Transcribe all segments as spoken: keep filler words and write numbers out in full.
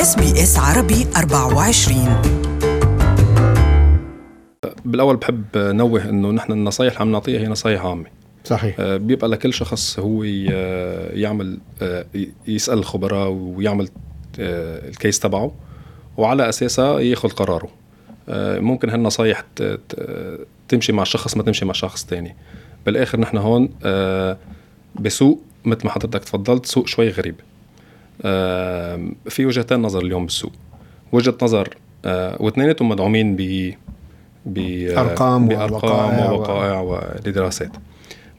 اس بي اس عربي أربعة وعشرين. بالاول بحب نوه انه نحن النصايح اللي عم نعطيها هي نصايح عامه، صحيح، بيبقى لكل شخص هو يعمل يسال الخبراء ويعمل الكيس تبعه وعلى اساسه ياخذ قراره. ممكن هالنصايح تمشي مع شخص ما تمشي مع شخص تاني. بالاخر نحن هون بسوق مثل ما حضرتك تفضلت، سوق شوي غريب. في وجهتين نظر اليوم بالسوق، وجهه نظر واثنيناتهم مدعومين ب بأرقام ووقائع ووقائع ولدراسات.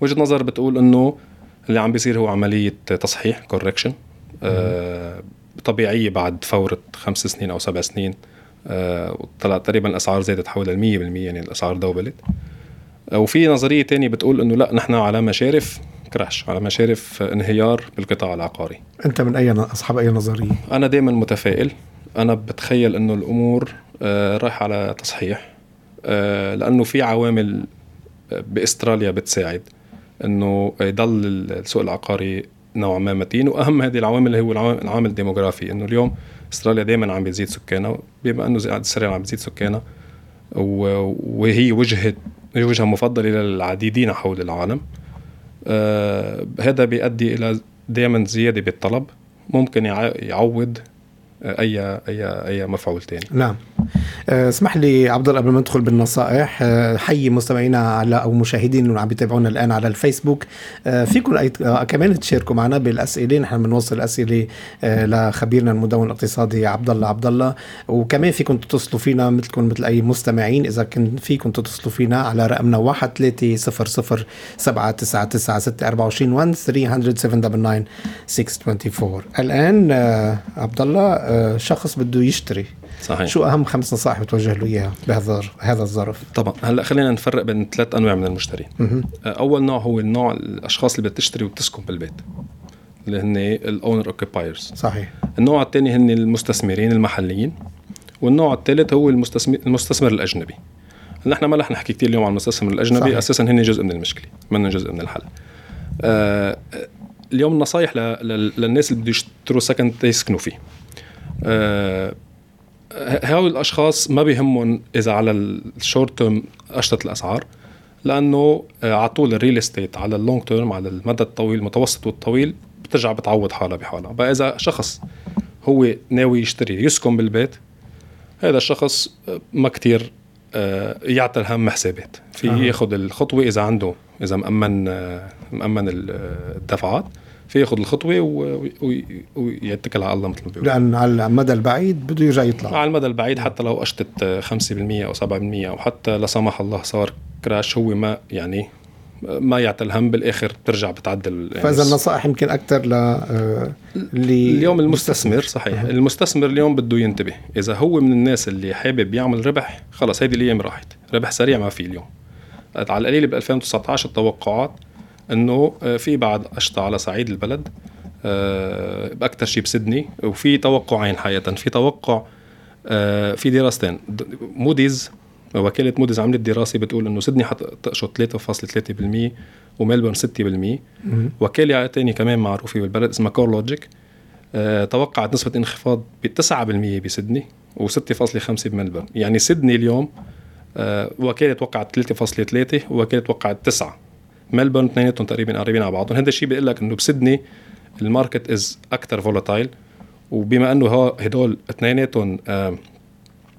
وجهة نظر بتقول أنه اللي عم بيصير هو عملية تصحيح correction آه طبيعية بعد فورة خمس سنين أو سبع سنين، آه وطلعت تقريبا الأسعار زادت حول المية بالمية، يعني الأسعار دولت. آه وفي نظرية تانية بتقول أنه لا، نحن على مشارف كراش، على مشارف انهيار بالقطاع العقاري. أنت من أي أصحاب أي نظرية؟ أنا دايما متفائل، أنا بتخيل أنه الأمور آه رايح على تصحيح، لأنه في عوامل بأستراليا بتساعد أنه يضل السوق العقاري نوعا ما متين. وأهم هذه العوامل هو العامل الديموغرافي، أنه اليوم أستراليا دائما عم بيزيد سكانها، بما أنه أستراليا عم بيزيد سكانها وهي وجهة وجهة مفضلة للعديدين حول العالم. هذا بيؤدي إلى دائما زيادة بالطلب، ممكن يعوض اي اي اي مفعول تاني. نعم، اسمح لي عبد الله قبل ما ندخل بالنصائح حي مستمعينا على او مشاهدين اللي عم بيتابعونا الان على الفيسبوك، فيكم كمان تشاركوا معنا بالاسئله، نحن بنوصل اسئله لخبيرنا المدون الاقتصادي عبد الله عبد الله وكمان فيكم تتصلوا فينا مثلكم مثل اي مستمعين، اذا كنت فيكم تتصلوا فينا على رقمنا واحد ثلاثة صفر صفر سبعة تسعة تسعة ستة أربعة وعشرين واحد ثلاثة تسعة تسعة ستة أربعة وعشرين. الان عبد الله شخص بده يشتري، صحيح، شو أهم خمس نصائح بتوجه له إياها بهذا هذا الظرف؟ طبعا هلا خلينا نفرق بين ثلاث أنواع من المشتري. م-م. أول نوع هو النوع الأشخاص اللي بتشتري وبتسكن بالبيت، اللي هن الأونر أوكيبايرز، صحيح. النوع الثاني هن المستثمرين المحليين، والنوع الثالث هو المستثمر المستثمر الأجنبي. نحن ما رح نحكي كتير اليوم عن المستثمر الأجنبي، صحيح. أساسا هن جزء من المشكلة، من جزء من الحل. آه اليوم النصائح ل... ل... للناس اللي بده يشتروا سكن يسكنوا فيه. آه هؤلاء الأشخاص ما بيهمهم إذا على الشورت تيرم أشتت الأسعار، لأنه آه على طول الريل استيت على اللونج تيرم، على المدى الطويل المتوسط والطويل، بترجع بتعوض حالها بحالها. بقى إذا شخص هو ناوي يشتري يسكن بالبيت، هذا الشخص ما كتير آه يعطي هم حسابات في آه. ياخد الخطوة إذا عنده، إذا مأمن آه مأمن الدفعات، فياخد الخطوة ويتكل على الله مثل ما بيقول، لأن على المدى البعيد بده يرجع يطلع. على المدى البعيد حتى لو أشتت خمسة بالمية أو سبعة بالمية، أو حتى لا سمح الله صار كراش، هو ما يعني ما يعطي الهم، بالآخر ترجع بتعدل. فإذا النصائح يمكن أكتر ل اليوم المستثمر، صحيح. أه. المستثمر اليوم بده ينتبه، إذا هو من الناس اللي حابب يعمل ربح، خلاص هيدي الأيام راحت، ربح سريع ما في. اليوم على القليل بألفين وتسعة عشر التوقعات انه في بعض أشطة على صعيد البلد، باكثر شيء بسدني. وفي توقعين حقيقه، في توقع في دراستين، موديز وكاله موديز عملت دراسه بتقول انه سدني حتقشط ثلاثة فاصلة ثلاثة بالمية وملبورن ستة بالمية. وكاله ثانيه كمان معروفه بالبلد اسمها كورلوجيك توقعت نسبه انخفاض ب تسعة بالمية بسدني و6.5 بملبورن. يعني سدني اليوم وكاله توقعت ثلاثة فاصلة ثلاثة ووكاله توقعت تسعة، ملبورن اثنيناتهم تقريبا قريبين على بعضهم. هذا الشيء بيقول لك انه بسدني الماركت از اكثر فولاتايل، وبما انه هدول اثنيناتهم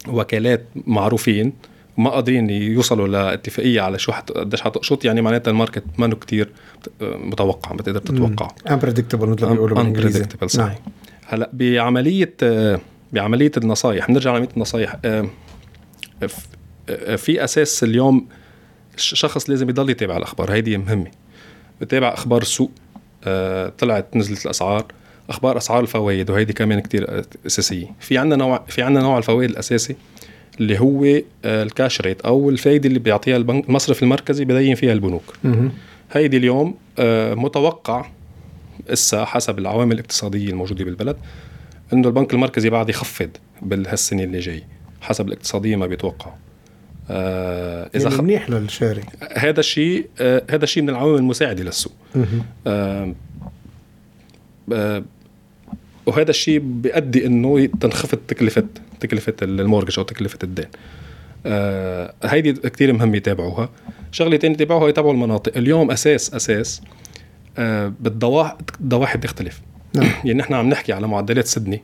وكالات معروفين ما قادرين يوصلوا لاتفاقيه على شو قديش حتقشط، يعني معناتها الماركت ما انه كثير متوقع، بتقدر تتوقع امبريدكتبل مثل ما بيقولوا بالانجليزي. نعم. هلا بعمليه بعمليه النصائح، بنرجع لعمليه النصائح. في اساس اليوم الشخص لازم يضل يتابع الأخبار، هيدي مهمة، بتابع أخبار السوق، آه، طلعت نزلت الأسعار، أخبار أسعار الفوائد، وهيدي كمان كتير أساسية. في عنا نوع في عنا نوع الفوائد الأساسي اللي هو آه الكاش ريت، أو الفائدة اللي بيعطيها البنك المصرف المركزي بيدين فيها البنوك. م-م. هيدي اليوم آه متوقع إسا حسب العوامل الاقتصادية الموجودة بالبلد إنه البنك المركزي بعد يخفض بالهالسنة اللي جاي حسب الاقتصادية ما بيتوقع. آه اذا يعني منيح للشارع هذا الشيء، آه هذا الشيء من العوامل المساعده للسوق. آه آه وهذا الشيء بيؤدي انه تنخفض تكلفه تكلفه المورجج او تكلفه الدين. آه هيدي كتير مهم يتابعوها. شغله ثانيه يتابعوها يتابعوا المناطق. اليوم اساس اساس آه بالضواحي الضواحي بتختلف. يعني نحن عم نحكي على معدلات سيدني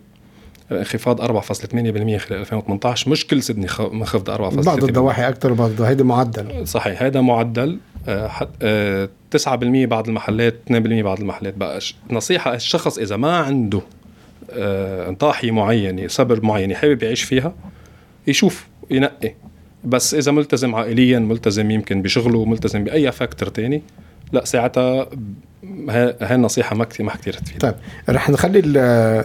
انخفاض أربعة فاصلة ثمانية بالمية خلال ألفين وثمانية عشر. مش كل سيدني انخفض أربعة فاصلة ثمانية بالمية، بعض الضواحي اكثر برضه. هيدا معدل صحيح، هيدا معدل. آه تسعة بالمية بعض المحلات، اثنين بالمية بعض المحلات. بقى نصيحه الشخص اذا ما عنده آه ضاحيه معينه، صبر معين حابب يعيش فيها، يشوف ينقي. بس اذا ملتزم عائليا، ملتزم يمكن بشغله، ملتزم باي فاكتور تاني، لا ساعتها هاي النصيحه ما كثير ما كثير تفيد. طيب رح نخلي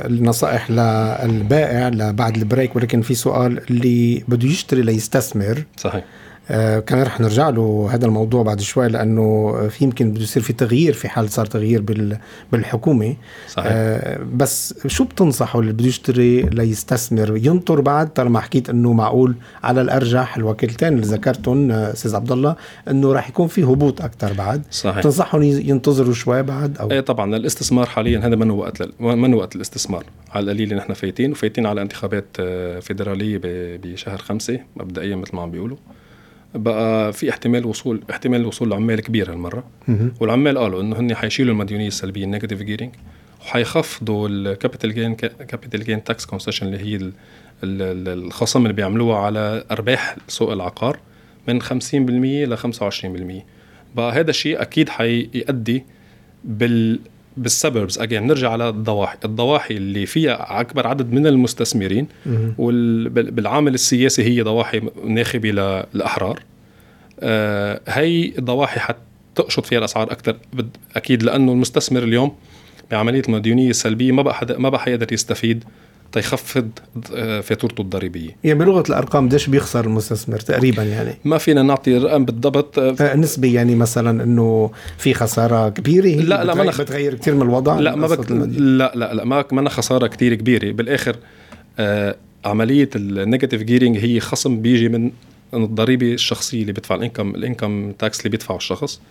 النصائح للبائع لبعد البريك، ولكن في سؤال اللي بده يشتري ليستثمر. صحيح. آه كان رح نرجع له هذا الموضوع بعد شوي، لانه في يمكن بده يصير في تغيير، في حال صار تغيير بال بالحكومه. صحيح. آه بس شو بتنصحه اللي بده يشتري ليستثمر؟ ينطر بعد؟ طالما حكيت انه معقول على الارجح الوكيلتين اللي ذكرتهم استاذ عبد الله انه راح يكون في هبوط اكثر بعد. صحيح. بتنصحهم ينتظروا شوي بعد او اي؟ طبعا الاستثمار حاليا هذا ما وقت لل... ما وقت الاستثمار على القليل. نحن فايتين وفايتين على انتخابات فيدراليه بشهر خمسة مبدئيا، مثل ما عم بيقولوا. بقى في احتمال وصول احتمال وصول لعمال كبير هالمره. والعمال قالوا انه هن حيشيلوا المديونيه السلبيه النيجاتيف جيرينج، وحيخفضوا الكابيتال جين كابيتال جين تاكس كونسيشن اللي هي الخصم اللي بيعملوها على ارباح سوق العقار من خمسين بالمية ل خمسة وعشرين بالمية. بقى هذا الشيء اكيد حيؤدي بال بالسبربز اجين. نرجع على الضواحي الضواحي اللي فيها اكبر عدد من المستثمرين وبالعامل السياسي هي ضواحي ناخبه للاحرار. آه هي الضواحي حتقشط فيها الاسعار اكثر اكيد، لانه المستثمر اليوم بعمليه المديونيه السلبيه ما بقى ما بقى يقدر يستفيد تيخفض فاتورته الضريبيه. يعني بلغه الارقام داش بيخسر المستثمر تقريبا؟ يعني ما فينا نعطي رقم بالضبط نسبي، يعني مثلا انه في خساره كبيره لا لا ما بتغير كثير من الوضع. لا ما بك... لا لا لا ما ما خساره كثير كبيره بالاخر. آه عمليه النيجاتيف جيرينج هي خصم بيجي من الضريبه الشخصيه اللي بيدفع الانكم الانكم تاكس اللي بيدفعه الشخص.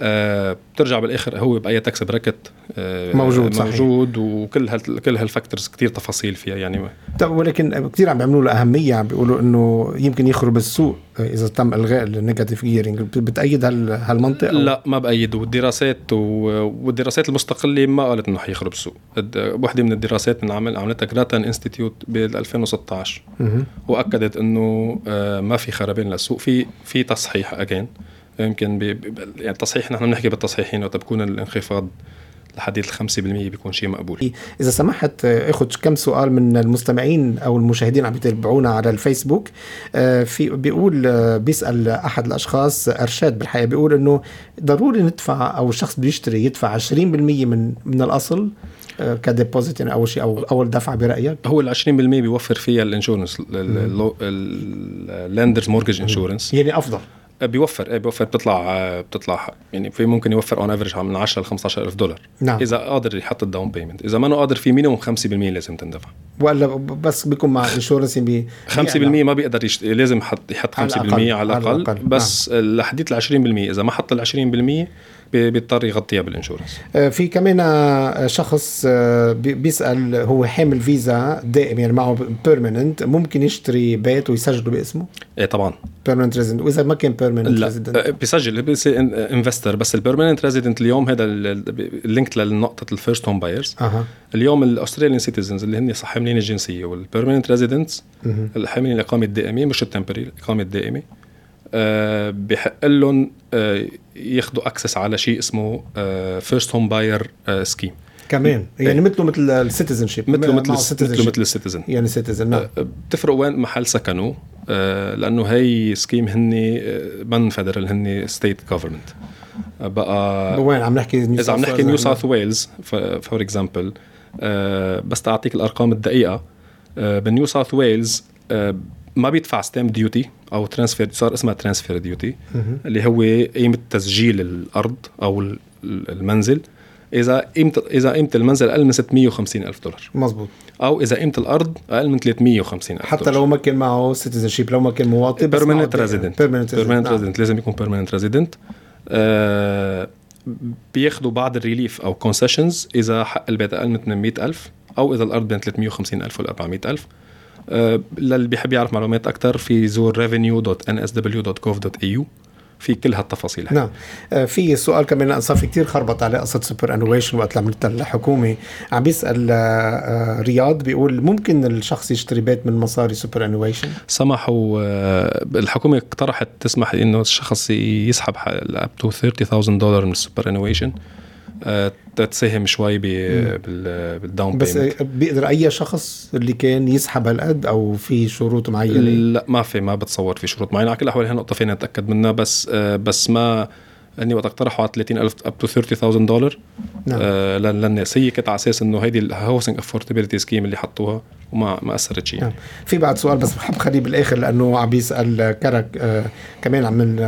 آه بترجع بالاخر هو باي تاكس بركت آه موجود, موجود وكل هال كل هالفاكتورز كتير تفاصيل فيها يعني. طب ولكن كتير عم بيعملوا له اهميه، عم بيقولوا انه يمكن يخرب السوق اذا تم الغاء النيجاتيف جيرينج. بتايد هال هالمنطقه؟ لا ما بايد، والدراسات والدراسات المستقله ما قالت انه حيخرب السوق. وحده من الدراسات من عمل عملتها جراتان انستيتيوت بال ألفين وستة عشر واكدت انه آه ما في خربان للسوق، في في تصحيح اجين يمكن بي... يعني التصحيح نحن بنحكي بالتصحيحين، وتبكون الانخفاض لحد الخمسة بالمية بيكون شيء مقبول. إذا سمحت أخذ كم سؤال من المستمعين أو المشاهدين عم يتابعونا على الفيسبوك. في بيقول بيسأل أحد الأشخاص أرشاد بالحقيقة، بيقول إنه ضروري ندفع أو الشخص بيشتري يدفع عشرين بالمية من من الأصل كديبوزيت يعني أول شيء أو أول دفع برأيك؟ هو ال عشرين بالمية بيوفر فيها الانشورنس اللاندرز مورجج انشورنس، يعني أفضل بيوفر ايه بيوفر بتطلع بتطلع يعني في ممكن يوفر اون افريج من عشرة ل خمستاشر ألف دولار. نعم. اذا قادر يحط الداون بيمنت، اذا ما قادر في مينيموم خمسة بالمية لازم تندفع، ولا بس بيكون مع انشورنس بي خمسة بالمية يعني. ما بيقدر يشت... لازم يحط يحط خمسة بالمية على الاقل, على الأقل. على الأقل. بس نعم. لحديت ال عشرين بالمية اذا ما حط ال عشرين بالمية بيضطر يغطيها بالانشورنس. في كمان شخص بيسأل هو حامل فيزا دائم يعني معه بيرمننت، ممكن يشتري بيت ويسجله باسمه؟ ايه طبعا بيرمننت ريزيدنت. واذا ما كان بيرمننت ريزيدنت بيسجل بيصير انفستر. بس البيرمننت ريزيدنت اليوم هذا اللينك للنقطه الفيرست هوم بايرز. أه. اليوم الاستراليان سيتيزنز اللي هن حاملين الجنسيه والبيرمننت ريزيدنتس الحاملين الاقامه الدائمه مش التمبري الاقامه الدائمه أه بحق لهم أه ياخدوا اكسس على شيء اسمه فيرست هوم باير سكيم كمان يعني مثله مثل السيتيزنشيب مثله مثل السيتيزن يعني سيتيزن. نعم. أه بتفرق وين محل سكنه أه لانه هاي سكيم هني من فدرال هني ستيت جوفرمنت. بقى وين عم نحكي؟ اذا عم نحكي نيو ساوث ويلز فور اكزامبل أه بس تعطيك الارقام الدقيقه. أه بالنيو ساوث ويلز أه ما بيدفع ستام ديوتي او ترانسفير، صار اسمها ترانسفير ديوتي اللي هو قيمه تسجيل الارض او المنزل اذا قيمه اذا قيمه المنزل اقل من ستمية وخمسين ألف دولار. مزبوط. او اذا قيمه الارض اقل من ثلاثمية وخمسين ألف حتى دولار. لو ما كان معه سيتيزنشيب، لو ما كان مواطن بيرمننت ريزيدنت بيرمننت ريزيدنت لازم يكون بيرمننت ريزيدنت. آه بياخذوا بعض الريليف او كونسيشنز اذا حق البيت اقل من ثمانمية ألف أو إذا الأرض بين ثلاثمية وخمسين ألف و أربعمية ألف. للي بيحب يعرف معلومات أكتر في زور revenue dot n s w dot gov dot e u في كل هالتفاصيل. نعم. في سؤال كمان صار في كتير خربط عليه قصة سوبر أنويشن وقت لعملتها الحكومة. عم بيسأل رياض بيقول ممكن الشخص يشتري بيت من مصاري سوبر أنويشن؟ سمحوا الحكومة اقترحت تسمح إنه الشخص يسحب up to thirty thousand dollars من السوبر أنويشن تساهم شوي بالداون بيمنت. بس بيقدر أي شخص اللي كان يسحب هالقد أو في شروط معينة؟ لا ما في, ما بتصور في شروط معينة. على كل الأحوال هي نقطة فينا نتأكد منها. بس بس ما أني وقت اقترحوا على ثلاثين ألف up to thirty thousand dollars. نعم. آه للناس هي كانت على أساس إنه هيدي الهاوسنج أفوردابيلتي سكيم اللي حطوها وما ما أثرت شيء. نعم. في بعد سؤال بس بحب خليه بالآخر لأنه عم بيسأل كرك آه كمان عم اللي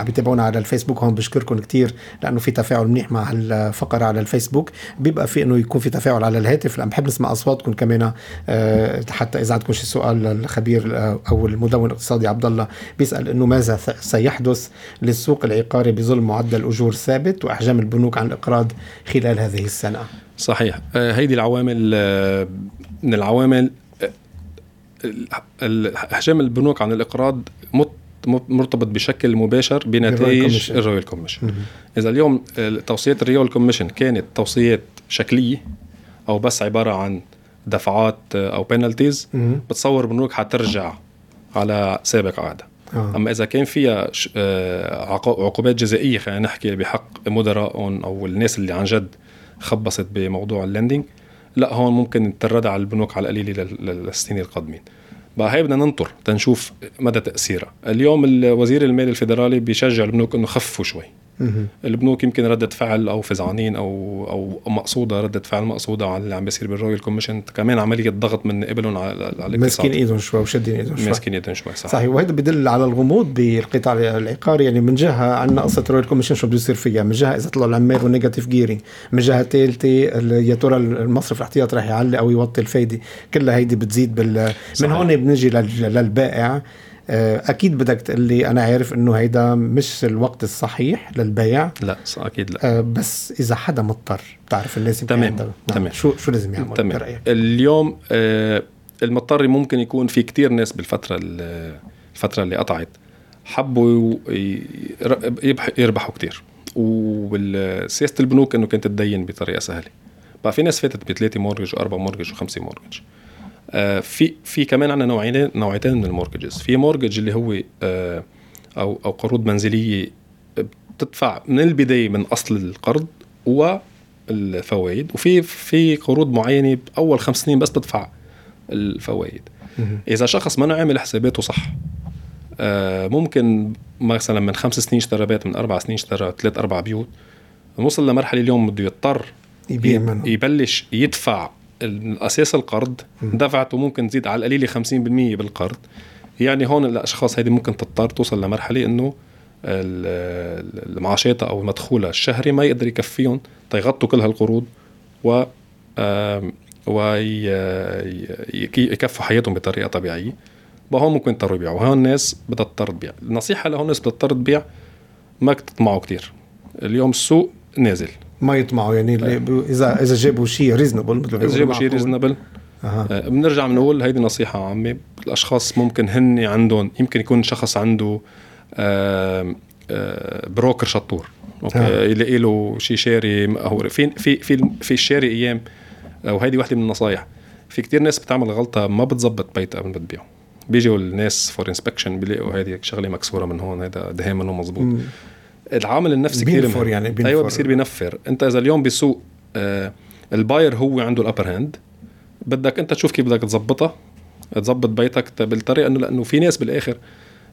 عم يتابعونا على الفيسبوك. هون بشكركم كتير لأنه في تفاعل منيح مع الفقرة على الفيسبوك. بيبقى في إنه يكون في تفاعل على الهاتف لأن بحب نسمع أصواتكم كمان. آه حتى إذا عندكم شي سؤال الخبير أو المدون الاقتصادي عبد الله بيسأل إنه ماذا سيحدث للسوق العقاري بظلم معدل أجور ثابت وأحجام البنوك عن الإقراض خلال هذه السنة. صحيح. هيدي العوامل من العوامل. أحجام البنوك عن الإقراض مرتبط بشكل مباشر بنتائج الرويال كوميشن. إذا اليوم توصيات الرويال كوميشن كانت توصيات شكلية أو بس عبارة عن دفعات أو بينالتيز بتصور البنوك حترجع على سابق عادة. آه. أما إذا كان فيها عقوبات جزائية خلينا نحكي بحق مدراء أو الناس اللي عن جد خبصت بموضوع اللندينج, لا هون ممكن تردع على البنوك على القليل للسنين القادمين. بقى هاي بدنا ننطر تنشوف مدى تأثيرها. اليوم الوزير المال الفيدرالي بيشجع البنوك إنه خفوا شوي. البنوك يمكن ردة فعل أو فزعانين أو أو مقصودة ردة فعل مقصودة على اللي عم بيصير بالرويال كوميشن, كمان عملية ضغط من قبلهم على على ماسكين ايدهم شوي وشدين ايدهم شوي ماسكين ايدهم شوي. صح. صحيح. وهذا بدل على الغموض بالقطاع العقاري. يعني من جهة عندنا قصة رويال كوميشن شو بده يصير فيها, من جهة إذا طلعوا العمار والنيجاتيف جيرينج, من جهة ثالثة يا ترى المصرف الاحتياط راح يعلي أو يوطي الفايدة, كلها هيدي بتزيد بال صحيح. من هون بنجي للبائع. أكيد بدك تقلي أنا عارف أنه هيدا مش الوقت الصحيح للبيع. لا أكيد لا. بس إذا حدا مضطر بتعرف الناس. تمام. نعم. تمام. شو, شو لازم يعمل برأيك؟ اليوم المضطر ممكن يكون في كتير ناس بالفترة الفترة اللي قطعت حبوا يربحوا كتير, والسياسة البنوك أنه كانت تدين بطريقة سهلة. بقى في ناس فاتت بثلاثة مورجج وأربعة مورجج وخمسة مورجج. آه في في كمان عندنا نوعين نوعتين من المورجز. في مورجج اللي هو آه او او قروض منزليه بتدفع من البدايه من اصل القرض والفوائد, وفي في قروض معينه باول خمس سنين بس تدفع الفوائد. اذا شخص ما عامل حساباته صح آه ممكن مثلا من خمس سنين اشترى بيت, من اربع سنين اشترى ثلاث اربع بيوت, وصل لمرحله اليوم بده يضطر يبلش يدفع الأساس القرض. دفعته ممكن تزيد على القليل خمسين بالمية بالقرض. يعني هون الأشخاص هذه ممكن تضطر توصل لمرحلة إنه المعاشات أو المدخولة الشهري ما يقدر يكفيهم تيغطوا كل هالقروض و ويكفوا حياتهم بطريقة طبيعية. وهون ممكن يضطروا يبيعوا. هون الناس بتضطر تبيع. النصيحة لهون الناس بتضطر تبيع, ما تطمعوا كتير. اليوم السوق نازل ما يطمعوا. يعني إذا إذا جابوا شيء ريزنبل إذا جابوا شيء ريزنبل آه. بنرجع بنقول هيدي نصيحة عامة. الأشخاص ممكن هن عندهم يمكن يكون شخص عنده آآ آآ بروكر شطور آه. يلاقي له شيء شاري أو في في في في الشاري أيام. وهيدي واحدة من النصايح. في كتير ناس بتعمل غلطة ما بتزبط بيت قبل ما تبيعه. بيجوا الناس فور إنسبكشن بيلاقوا هيدي شغلة مكسورة من هون, هيدا دهان منه مظبوط. م. العامل النفسي كثير يعني بينفر. ايوه بصير بينفر. انت اذا اليوم بسوق آه الباير هو عنده الابر هاند, بدك انت تشوف كيف بدك تظبطها تظبط بيتك بالطريقه انه لانه في ناس بالاخر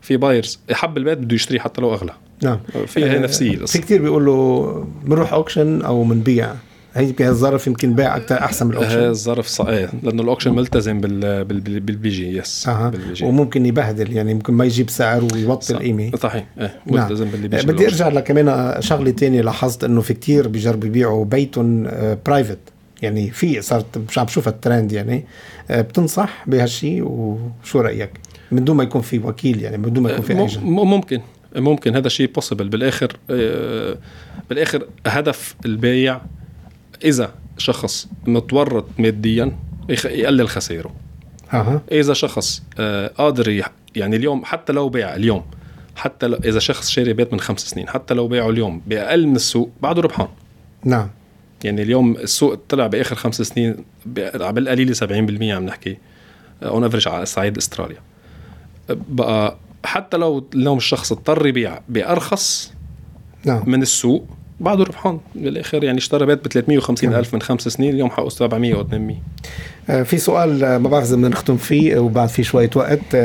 في بايرز يحب البيت بده يشتري حتى لو اغلى. نعم. فيها آه نفسيه. في كثير بيقولوا بنروح اوكشن او بنبيع. هي الظرف يمكن بيع اكثر احسن من الاوكشن. الظرف صحيح لانه الاوكشن ملتزم بال بالبيجي يس آه. بالبيجي. وممكن يبهدل يعني ممكن ما يجيب سعر ويوطي القيمه. صحيح اه ملتزم باللي بيجي. بدي ارجع لك كمان شغله ثانيه. لاحظت انه في كتير بيجربوا يبيعوا بيتهم برايفت. يعني في صارت مش عم بشوف الترند. يعني بتنصح بهالشيء وشو رايك من دون ما يكون في وكيل, يعني من دون ما يكون في ايجنت؟ ممكن ممكن هذا شيء possible. بالاخر بالاخر هدف البيع إذا شخص متورط ماديا يقلل خسائره. أه. إذا شخص قادر يعني اليوم حتى لو بيع اليوم حتى لو إذا شخص شاري بيت من خمس سنين حتى لو بيعه اليوم بأقل من السوق بعده ربحان. نعم. يعني اليوم السوق طلع بآخر خمس سنين بالقليل سبعين بالمية عم نحكي on average على صعيد أستراليا. بقى حتى لو اليوم الشخص اضطر يبيع بأرخص نعم. من السوق بعده ربحان بالآخر. يعني اشترى بيت ب ثلاثمية وخمسين ألف من خمس سنين اليوم حقه سبعمية وثمانمية. في سؤال ما بعرف إذا بدنا نختم فيه وبعد في شوية وقت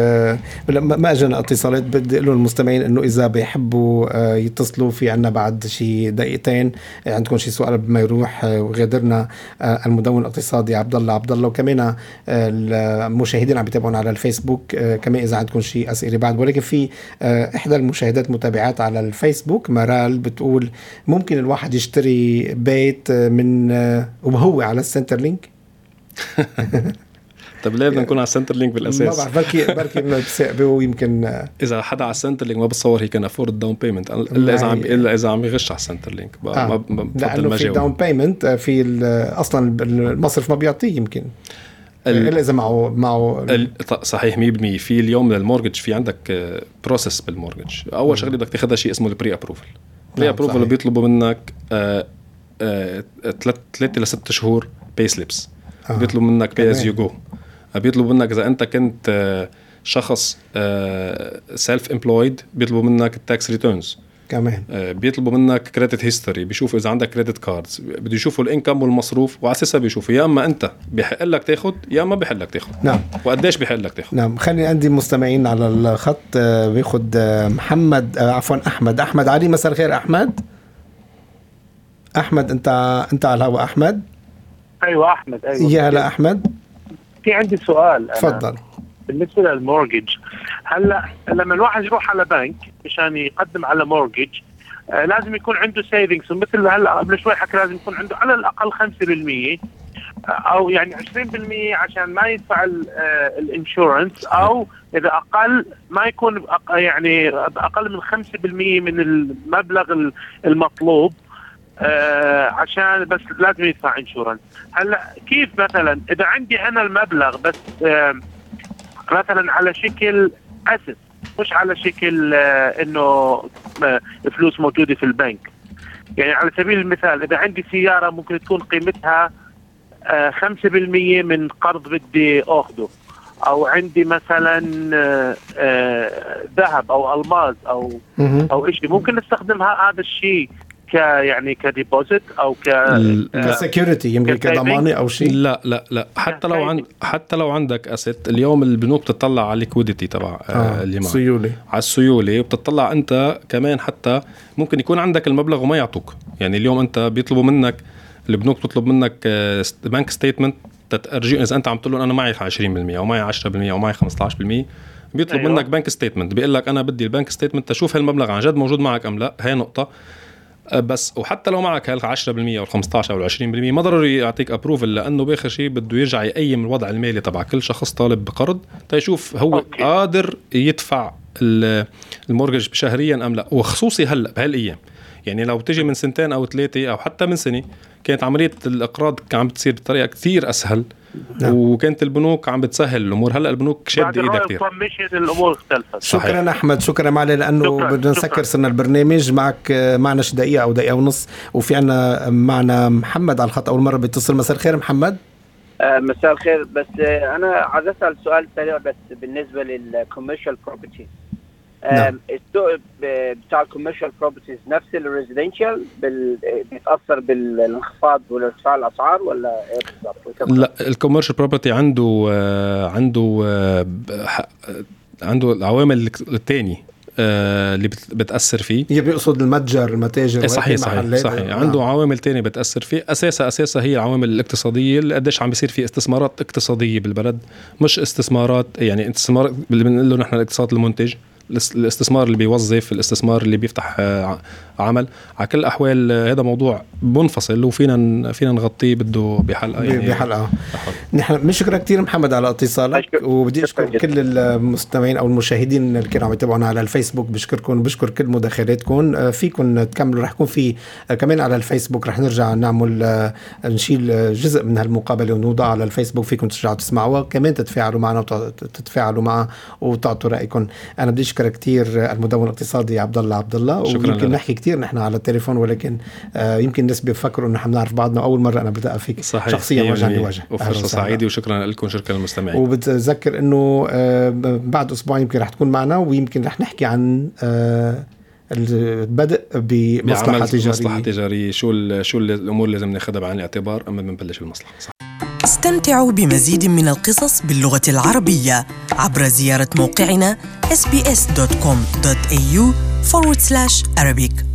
ما أجانا اتصالات بدي أقول للمستمعين إنه إذا بيحبوا يتصلوا في عنا بعد شي دقيقتين عندكم شي سؤال بما يروح وغادرنا المدون الاقتصادي عبد الله عبد الله وكمان المشاهدين عم بيتابعونا على الفيسبوك كمان إذا عندكم شي أسئلة بعد. ولكن في إحدى المشاهدات متابعات على الفيسبوك مرال بتقول ممكن الواحد يشتري بيت من وهو على السنتر لينك. طب ليه بدنا نكون على السنتر لينك بالاساس؟ ما بعرف بركي بركي بنسقبه يمكن اذا حدا على السنتر لينك ما بتصور هي كان افورد داون بيمنت الا اذا عم الا اذا عم يغش على السنتر لينك ما بفضل ما جاوب داون بيمنت في اصلا المصرف ما بيعطيه يمكن الا اذا معه معه صحيح مية بالمية. في اليوم للمورجج في عندك بروسس بالمورجج اول شغله بدك تاخذها شيء اسمه البري ابروفل. البري ابروفل بيطلبوا منك ثلاثة ل ستة شهور باي سليبس. آه. بيطلب منك pay as you go. بيطلب منك إذا أنت كنت شخص self-employed بيطلب منك tax returns كمان. بيطلبوا منك credit history بيشوفوا إذا عندك credit cards بده يشوفوا الإنكم والمصروف وعلى أساسها بيشوفوا يا أما أنت بيحقلك تاخد يا أما بيحقلك تاخد. نعم. وقديش بيحقلك تاخد. نعم. خليني عندي مستمعين على الخط بياخد محمد عفوا أحمد أحمد علي. مساء الخير أحمد. أحمد أنت أنت على الهواء أحمد. أيوة أحمد. أيوة. يا هلا أحمد. في عندي سؤال. تفضل. بالنسبة للمورجج هلا لما الواحد يروح على بنك مشان يقدم على مورجج آه لازم يكون عنده سيفينجز مثل هلا قبل شوي حكى لازم يكون عنده على الأقل خمسة بالمية أو يعني عشرين بالمية عشان ما يدفع الانشورنس أو إذا أقل ما يكون يعني أقل من خمسة بالمية من المبلغ المطلوب. آه عشان بس لازم يدفع انشورنس. هلا كيف مثلا اذا عندي انا المبلغ بس آه مثلا على شكل اسس مش على شكل آه انه آه فلوس موجوده في البنك. يعني على سبيل المثال اذا عندي سياره ممكن تكون قيمتها آه خمسة بالمية من قرض بدي اخده او عندي مثلا ذهب او الماس او او شيء ممكن استخدمها هذا الشيء ك يعني كديبوزيت او ك كسيكيورتي يمكن كضمانه او شيء. لا لا لا حتى لو عند حتى لو عندك اسيت اليوم البنوك بتطلع على الكويديتي تبع آه اللي معك سيوله على السيوله بتطلع انت كمان حتى ممكن يكون عندك المبلغ وما يعطوك. يعني اليوم انت بيطلبوا منك البنوك بتطلب منك بنك ستيتمنت تترجي اذا انت عم تقول انا معي عشرين بالمية ومعي عشرة بالمية ومعي خمسة عشر بالمية بيطلب أيوه. منك بنك ستيتمنت بيقول لك انا بدي البنك ستيتمنت تشوف هالمبلغ عن جد موجود معك ام لا. هاي نقطه بس. وحتى لو معك هال عشرة بالمية أو خمستاشر بالمية أو عشرين بالمية ما ضروري يعطيك أبروفل لأنه بآخر شيء بده يرجع يقيم الوضع المالي تبع كل شخص طالب بقرض تيشوف هو أوكي. قادر يدفع المورجج شهريا أم لا. وخصوصي هلأ بهالأيام يعني لو تجي من سنتين أو ثلاثة أو حتى من سنة كانت عملية الأقراض عم بتصير بطريقة كثير أسهل. نعم. وكانت البنوك عم بتسهل الأمور. هلأ البنوك شاد إيدها كتير. شكرا أحمد. شكرا علي لأنه بدنا نسكر سنة البرنامج معك معنا دقيقة أو دقيقة ونص وفي عنا معنا محمد على الخط أول مرة بيتصل. مساء الخير محمد. آه مساء الخير. بس آه أنا عايز أسأل سؤال سريع بس بالنسبة للكوميرشال بروبرتيز. نعم. السوق بتاع الكوميرشال بروبرتيز نفس الريزيدنشال بال... بيتأثر بالانخفاض والارتفاع الأسعار ولا إيه بالضبط؟ لا الكوميرشال بروبرتي عنده عنده عنده العوامل الثانية اللي بتأثر فيه. هي بيقصد المتجر المتاجر. صحيح صحيح, صحيح. عنده عوامل تانية بتأثر فيه أساسها أساسها هي العوامل الاقتصادية اللي قديش عم بيصير فيه استثمارات اقتصادية بالبلد مش استثمارات يعني استثمارات اللي بنقول نحن الاقتصاد المنتج. الاستثمار اللي بيوظف الاستثمار اللي بيفتح عمل. على كل الأحوال هذا موضوع منفصل وفينا فينا نغطيه بده بحلقة يعني بحلقة. نحن بنشكرك كتير محمد على اتصالك, وبدي أشكر كل المستمعين أو المشاهدين اللي كانوا عم يتابعونا على الفيسبوك. بشكركم وبشكر كل مداخلاتكم. فيكم تكملوا, رح يكون في كمان على الفيسبوك رح نرجع نعمل نشيل جزء من هالمقابلة ونوضع على الفيسبوك, فيكم ترجعوا تسمعوها كمان, تتفاعلوا معنا وتتفاعلوا معه وتعطوا رأيكم. أنا بدي أشكر كتير المدون الاقتصادي عبد الله عبد الله, ويمكن نحكي كتير نحن على التليفون ولكن آه يمكن الناس بيفكروا إنه نعرف بعضنا. أول مرة أنا بدأ فيك صحيح. شخصيا وجها لوجه, وفرصة سعيدة وشكرا لكم شركة المستمعين. وبتذكر إنه آه بعد أسبوعين يمكن رح تكون معنا, ويمكن رح نحكي عن آه البدء بمصلحة تجارية. مصلحة تجارية شو شو الأمور لازم ناخدها بعين الاعتبار أما بنبلش بالمصلحة. استمتعوا بمزيد من القصص باللغة العربية عبر زيارة موقعنا sbs dot com dot a u forward slash Arabic.